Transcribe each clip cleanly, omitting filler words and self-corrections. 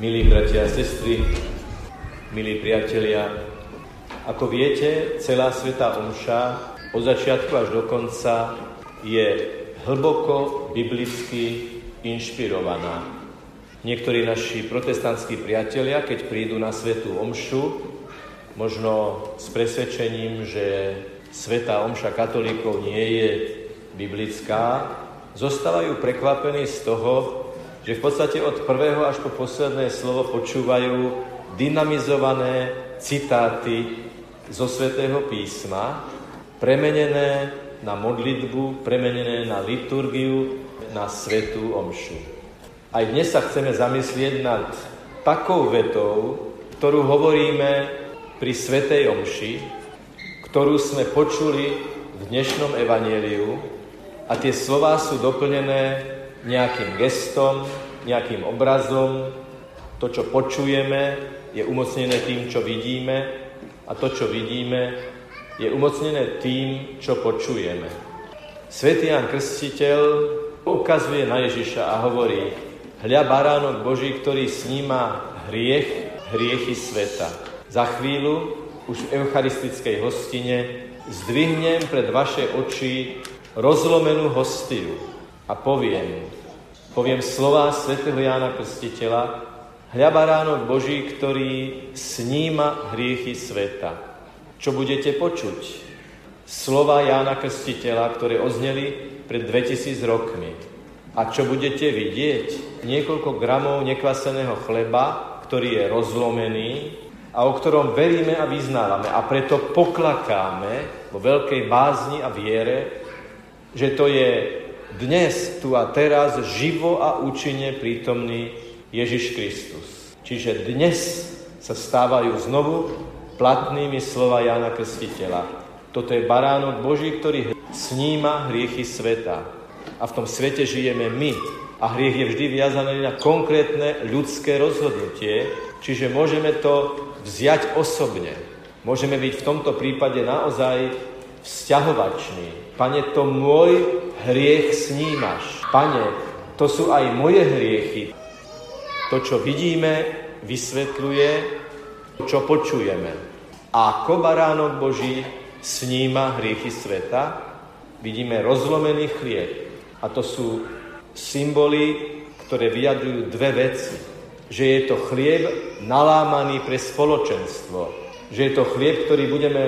Milí bratia a sestry, milí priatelia, ako viete, celá svätá omša od začiatku až do konca je hlboko biblicky inšpirovaná. Niektorí naši protestantskí priatelia, keď prídu na svätú omšu, možno s presvedčením, že svätá omša katolíkov nie je biblická, zostávajú prekvapení z toho, že v podstate od prvého až po posledné slovo počúvajú dynamizované citáty zo Svätého písma, premenené na modlitbu, premenené na liturgiu, na svätú omšu. Aj dnes sa chceme zamyslieť nad takou vetou, ktorú hovoríme pri svätej omši, ktorú sme počuli v dnešnom evanjeliu, a tie slová sú doplnené nejakým gestom, nejakým obrazom. To, čo počujeme, je umocnené tým, čo vidíme, a to, čo vidíme, je umocnené tým, čo počujeme. Svätý Ján Krstiteľ ukazuje na Ježiša a hovorí: hľa baránok Boží, ktorý sníma hriechy sveta. Za chvíľu, už v eucharistickej hostine, zdvihnem pred vaše oči rozlomenú hostiu a poviem slová svätého Jána Krstiteľa: hľa baránok Boží, ktorý sníma hriechy sveta. Čo budete počuť? Slová Jána Krstiteľa, ktoré ozneli pred 2000 rokmi. A čo budete vidieť? Niekoľko gramov nekvaseného chleba, ktorý je rozlomený a o ktorom veríme a vyznávame. A preto poklakáme vo veľkej bázni a viere, že to je dnes, tu a teraz, živo a účinne prítomný Ježiš Kristus. Čiže dnes sa stávajú znovu platnými slova Jána Krstiteľa. Toto je baránok Boží, ktorý sníma hriechy sveta. A v tom svete žijeme my. A hriech je vždy viazaný na konkrétne ľudské rozhodnutie, čiže môžeme to vziať osobne. Môžeme byť v tomto prípade naozaj vzťahovačný. Pane, to môj hriech snímaš. Pane, to sú aj moje hriechy. To, čo vidíme, vysvetľuje, čo počujeme. A ako baránok Boží sníma hriechy sveta, vidíme rozlomený chlieb. A to sú symboly, ktoré vyjadrujú dve veci. Že je to chlieb nalámaný pre spoločenstvo. Že je to chlieb, ktorý budeme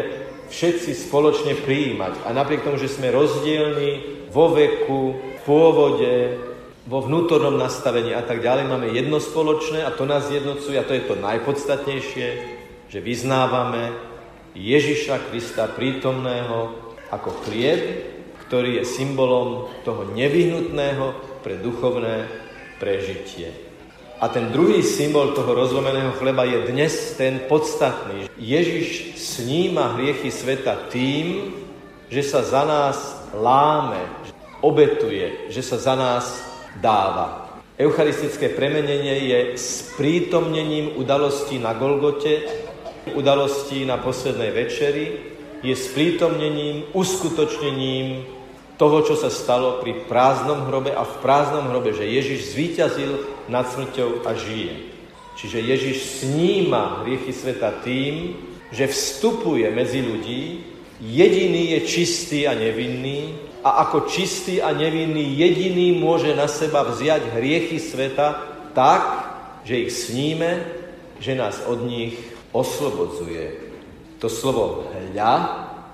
všetci spoločne prijímať. A napriek tomu, že sme rozdielni vo veku, v pôvode, vo vnútornom nastavení a tak ďalej, máme jedno spoločné a to nás jednocuje, a to je to najpodstatnejšie, že vyznávame Ježiša Krista prítomného ako chlieb, ktorý je symbolom toho nevyhnutného pre duchovné prežitie. A ten druhý symbol toho rozlomeného chleba je dnes ten podstatný. Ježiš sníma hriechy sveta tým, že sa za nás láme, obetuje, že sa za nás dáva. Eucharistické premenenie je sprítomnením udalostí na Golgote, udalostí na poslednej večeri, je sprítomnením, uskutočnením toho, čo sa stalo pri prázdnom hrobe, a v prázdnom hrobe, že Ježiš zvíťazil nad smrťou a žije. Čiže Ježiš sníma hriechy sveta tým, že vstupuje medzi ľudí, jediný je čistý a nevinný, a ako čistý a nevinný jediný môže na seba vziať hriechy sveta tak, že ich sníme, že nás od nich oslobodzuje. To slovo hľa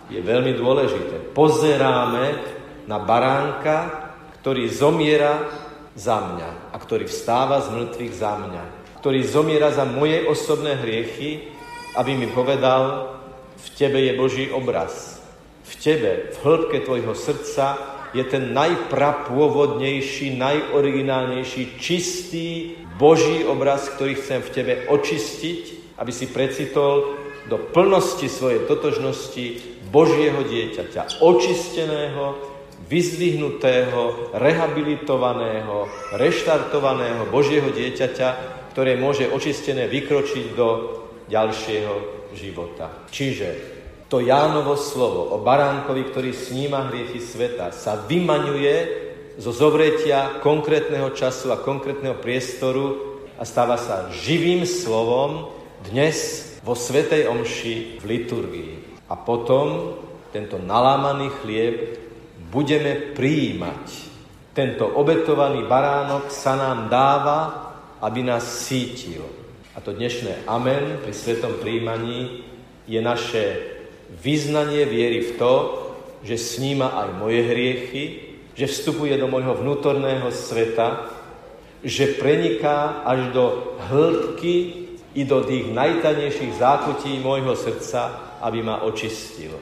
je veľmi dôležité. Pozeráme na baránka, ktorý zomiera za mňa a ktorý vstáva z mŕtvych za mňa, ktorý zomiera za moje osobné hriechy, aby mi povedal: v tebe je Boží obraz. V tebe, v hĺbke tvojho srdca, je ten najprapôvodnejší, najoriginálnejší, čistý Boží obraz, ktorý chcem v tebe očistiť, aby si precitol do plnosti svojej totožnosti Božieho dieťaťa, očisteného, vyzdvihnutého, rehabilitovaného, reštartovaného Božieho dieťaťa, ktoré môže očistené vykročiť do ďalšieho života. Čiže to Jánovo slovo o baránkovi, ktorý sníma hriechy sveta, sa vymaňuje zo zovretia konkrétneho času a konkrétneho priestoru a stáva sa živým slovom dnes vo svätej omši v liturgii. A potom tento nalámaný chlieb budeme prijímať. Tento obetovaný baránok sa nám dáva, aby nás sítil. A to dnešné amen pri svätom prijímaní je naše vyznanie viery v to, že sníma aj moje hriechy, že vstupuje do môjho vnútorného sveta, že preniká až do hĺbky i do tých najtanejších zákutí môjho srdca, aby ma očistil.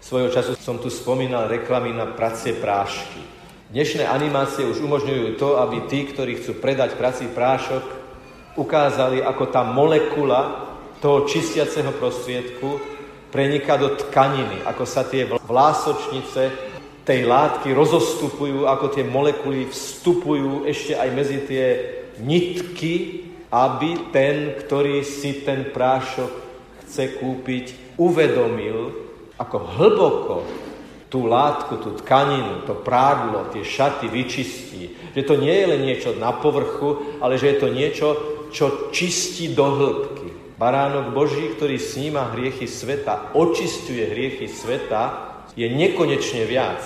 Svojho času som tu spomínal reklamy na pracie prášky. Dnešné animácie už umožňujú to, aby tí, ktorí chcú predať prací prášok, ukázali, ako tá molekula toho čistiaceho prostriedku preniká do tkaniny, ako sa tie vlásočnice tej látky rozostupujú, ako tie molekuly vstupujú ešte aj medzi tie nitky, aby ten, ktorý si ten prášok chce kúpiť, uvedomil, ako hlboko tú látku, tú tkaninu, to prádlo, tie šaty vyčistí. Že to nie je len niečo na povrchu, ale že je to niečo, čo čistí do hĺbky. Baránok Boží, ktorý sníma hriechy sveta, očistuje hriechy sveta, je nekonečne viac.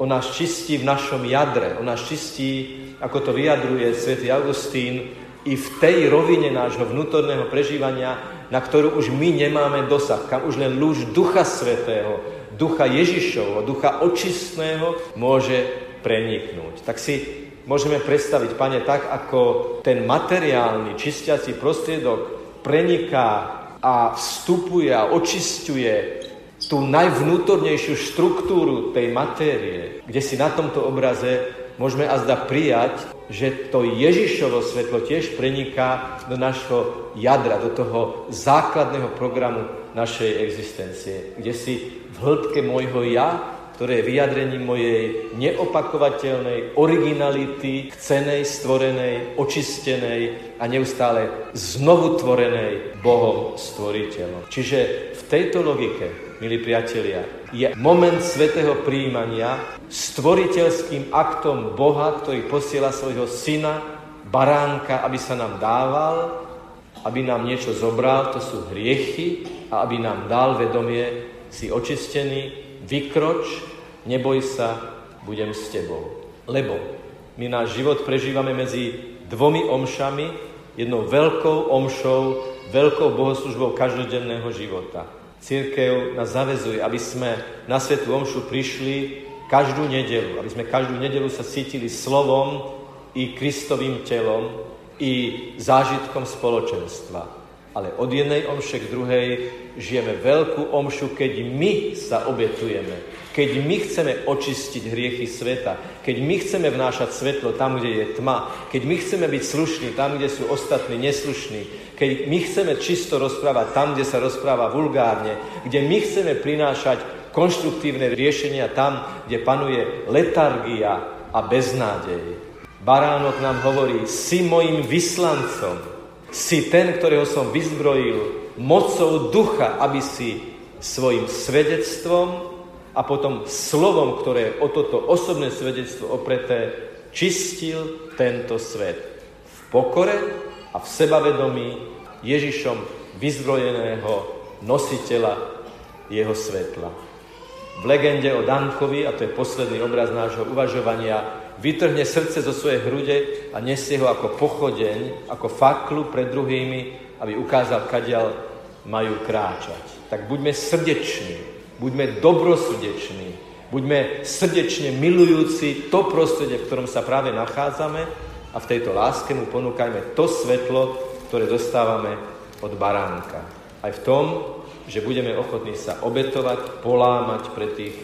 On nás čistí v našom jadre. On nás čistí, ako to vyjadruje svätý Augustín, i v tej rovine nášho vnútorného prežívania, na ktorú už my nemáme dosah. Kam už len lúč Ducha Svätého, Ducha Ježišovho, Ducha očistného môže preniknúť. Tak si môžeme predstaviť, Pane, tak ako ten materiálny čistiaci prostriedok preniká a vstupuje a očisťuje tú najvnútornejšiu štruktúru tej matérie, kde si na tomto obraze môžeme azda prijať, že to Ježišovo svetlo tiež preniká do našho jadra, do toho základného programu našej existencie, kde si v hĺbke môjho ja, ktoré je vyjadrením mojej neopakovateľnej originality, chcenej, stvorenej, očistenej a neustále znovu tvorenej Bohom Stvoriteľom. Čiže v tejto logike, milí priatelia, je moment svätého prijímania stvoriteľským aktom Boha, ktorý posiela svojho syna, baránka, aby sa nám dával, aby nám niečo zobral, to sú hriechy, a aby nám dal vedomie, si očistený, vykroč, neboj sa, budem s tebou. Lebo my náš život prežívame medzi dvomi omšami, jednou veľkou omšou, veľkou bohoslužbou každodenného života. Cirkev nás zavezuje, aby sme na svätú omšu prišli každú nedeľu, aby sme každú nedeľu sa cítili slovom i Kristovým telom i zážitkom spoločenstva. Ale od jednej omše k druhej žijeme veľkú omšu, keď my sa obetujeme, keď my chceme očistiť hriechy sveta, keď my chceme vnášať svetlo tam, kde je tma, keď my chceme byť slušní tam, kde sú ostatní neslušní, keď my chceme čisto rozprávať tam, kde sa rozpráva vulgárne, kde my chceme prinášať konštruktívne riešenia tam, kde panuje letargia a beznádej. Baránok nám hovorí, si mojim vyslancom, si ten, ktorého som vyzbrojil mocou ducha, aby si svojim svedectvom a potom slovom, ktoré o toto osobné svedectvo opreté, čistil tento svet. V pokore a v sebavedomí Ježišom vyzbrojeného nositeľa jeho svetla. V legende o Dankovi, a to je posledný obraz nášho uvažovania, vytrhne srdce zo svojej hrude a nesie ho ako pochodeň, ako faklu pred druhými, aby ukázal, kadiaľ majú kráčať. Tak buďme srdeční, buďme dobrosrdeční, buďme srdečne milujúci to prostredie, v ktorom sa práve nachádzame, a v tejto láske mu ponúkajme to svetlo, ktoré dostávame od baránka. Aj v tom, že budeme ochotní sa obetovať, polámať pre tých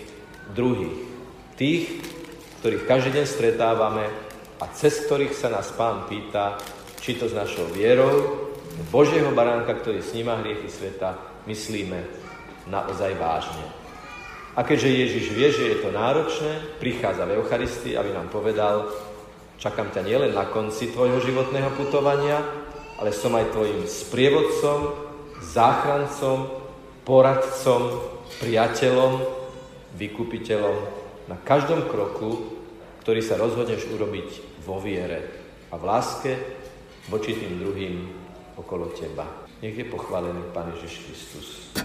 druhých. Tých, ktorých každý deň stretávame a cez ktorých sa nás Pán pýta, či to s našou vierou Božieho baránka, ktorý sníma hriechy sveta, myslíme naozaj vážne. A keďže Ježiš vie, že je to náročné, prichádza v Eucharistii, aby nám povedal, čakám ťa nielen na konci tvojho životného putovania, ale som aj tvojim sprievodcom, záchrancom, poradcom, priateľom, vykupiteľom, na každom kroku, ktorý sa rozhodneš urobiť vo viere a v láske voči tým druhým okolo teba. Nech je pochválený Pán Ježiš Kristus.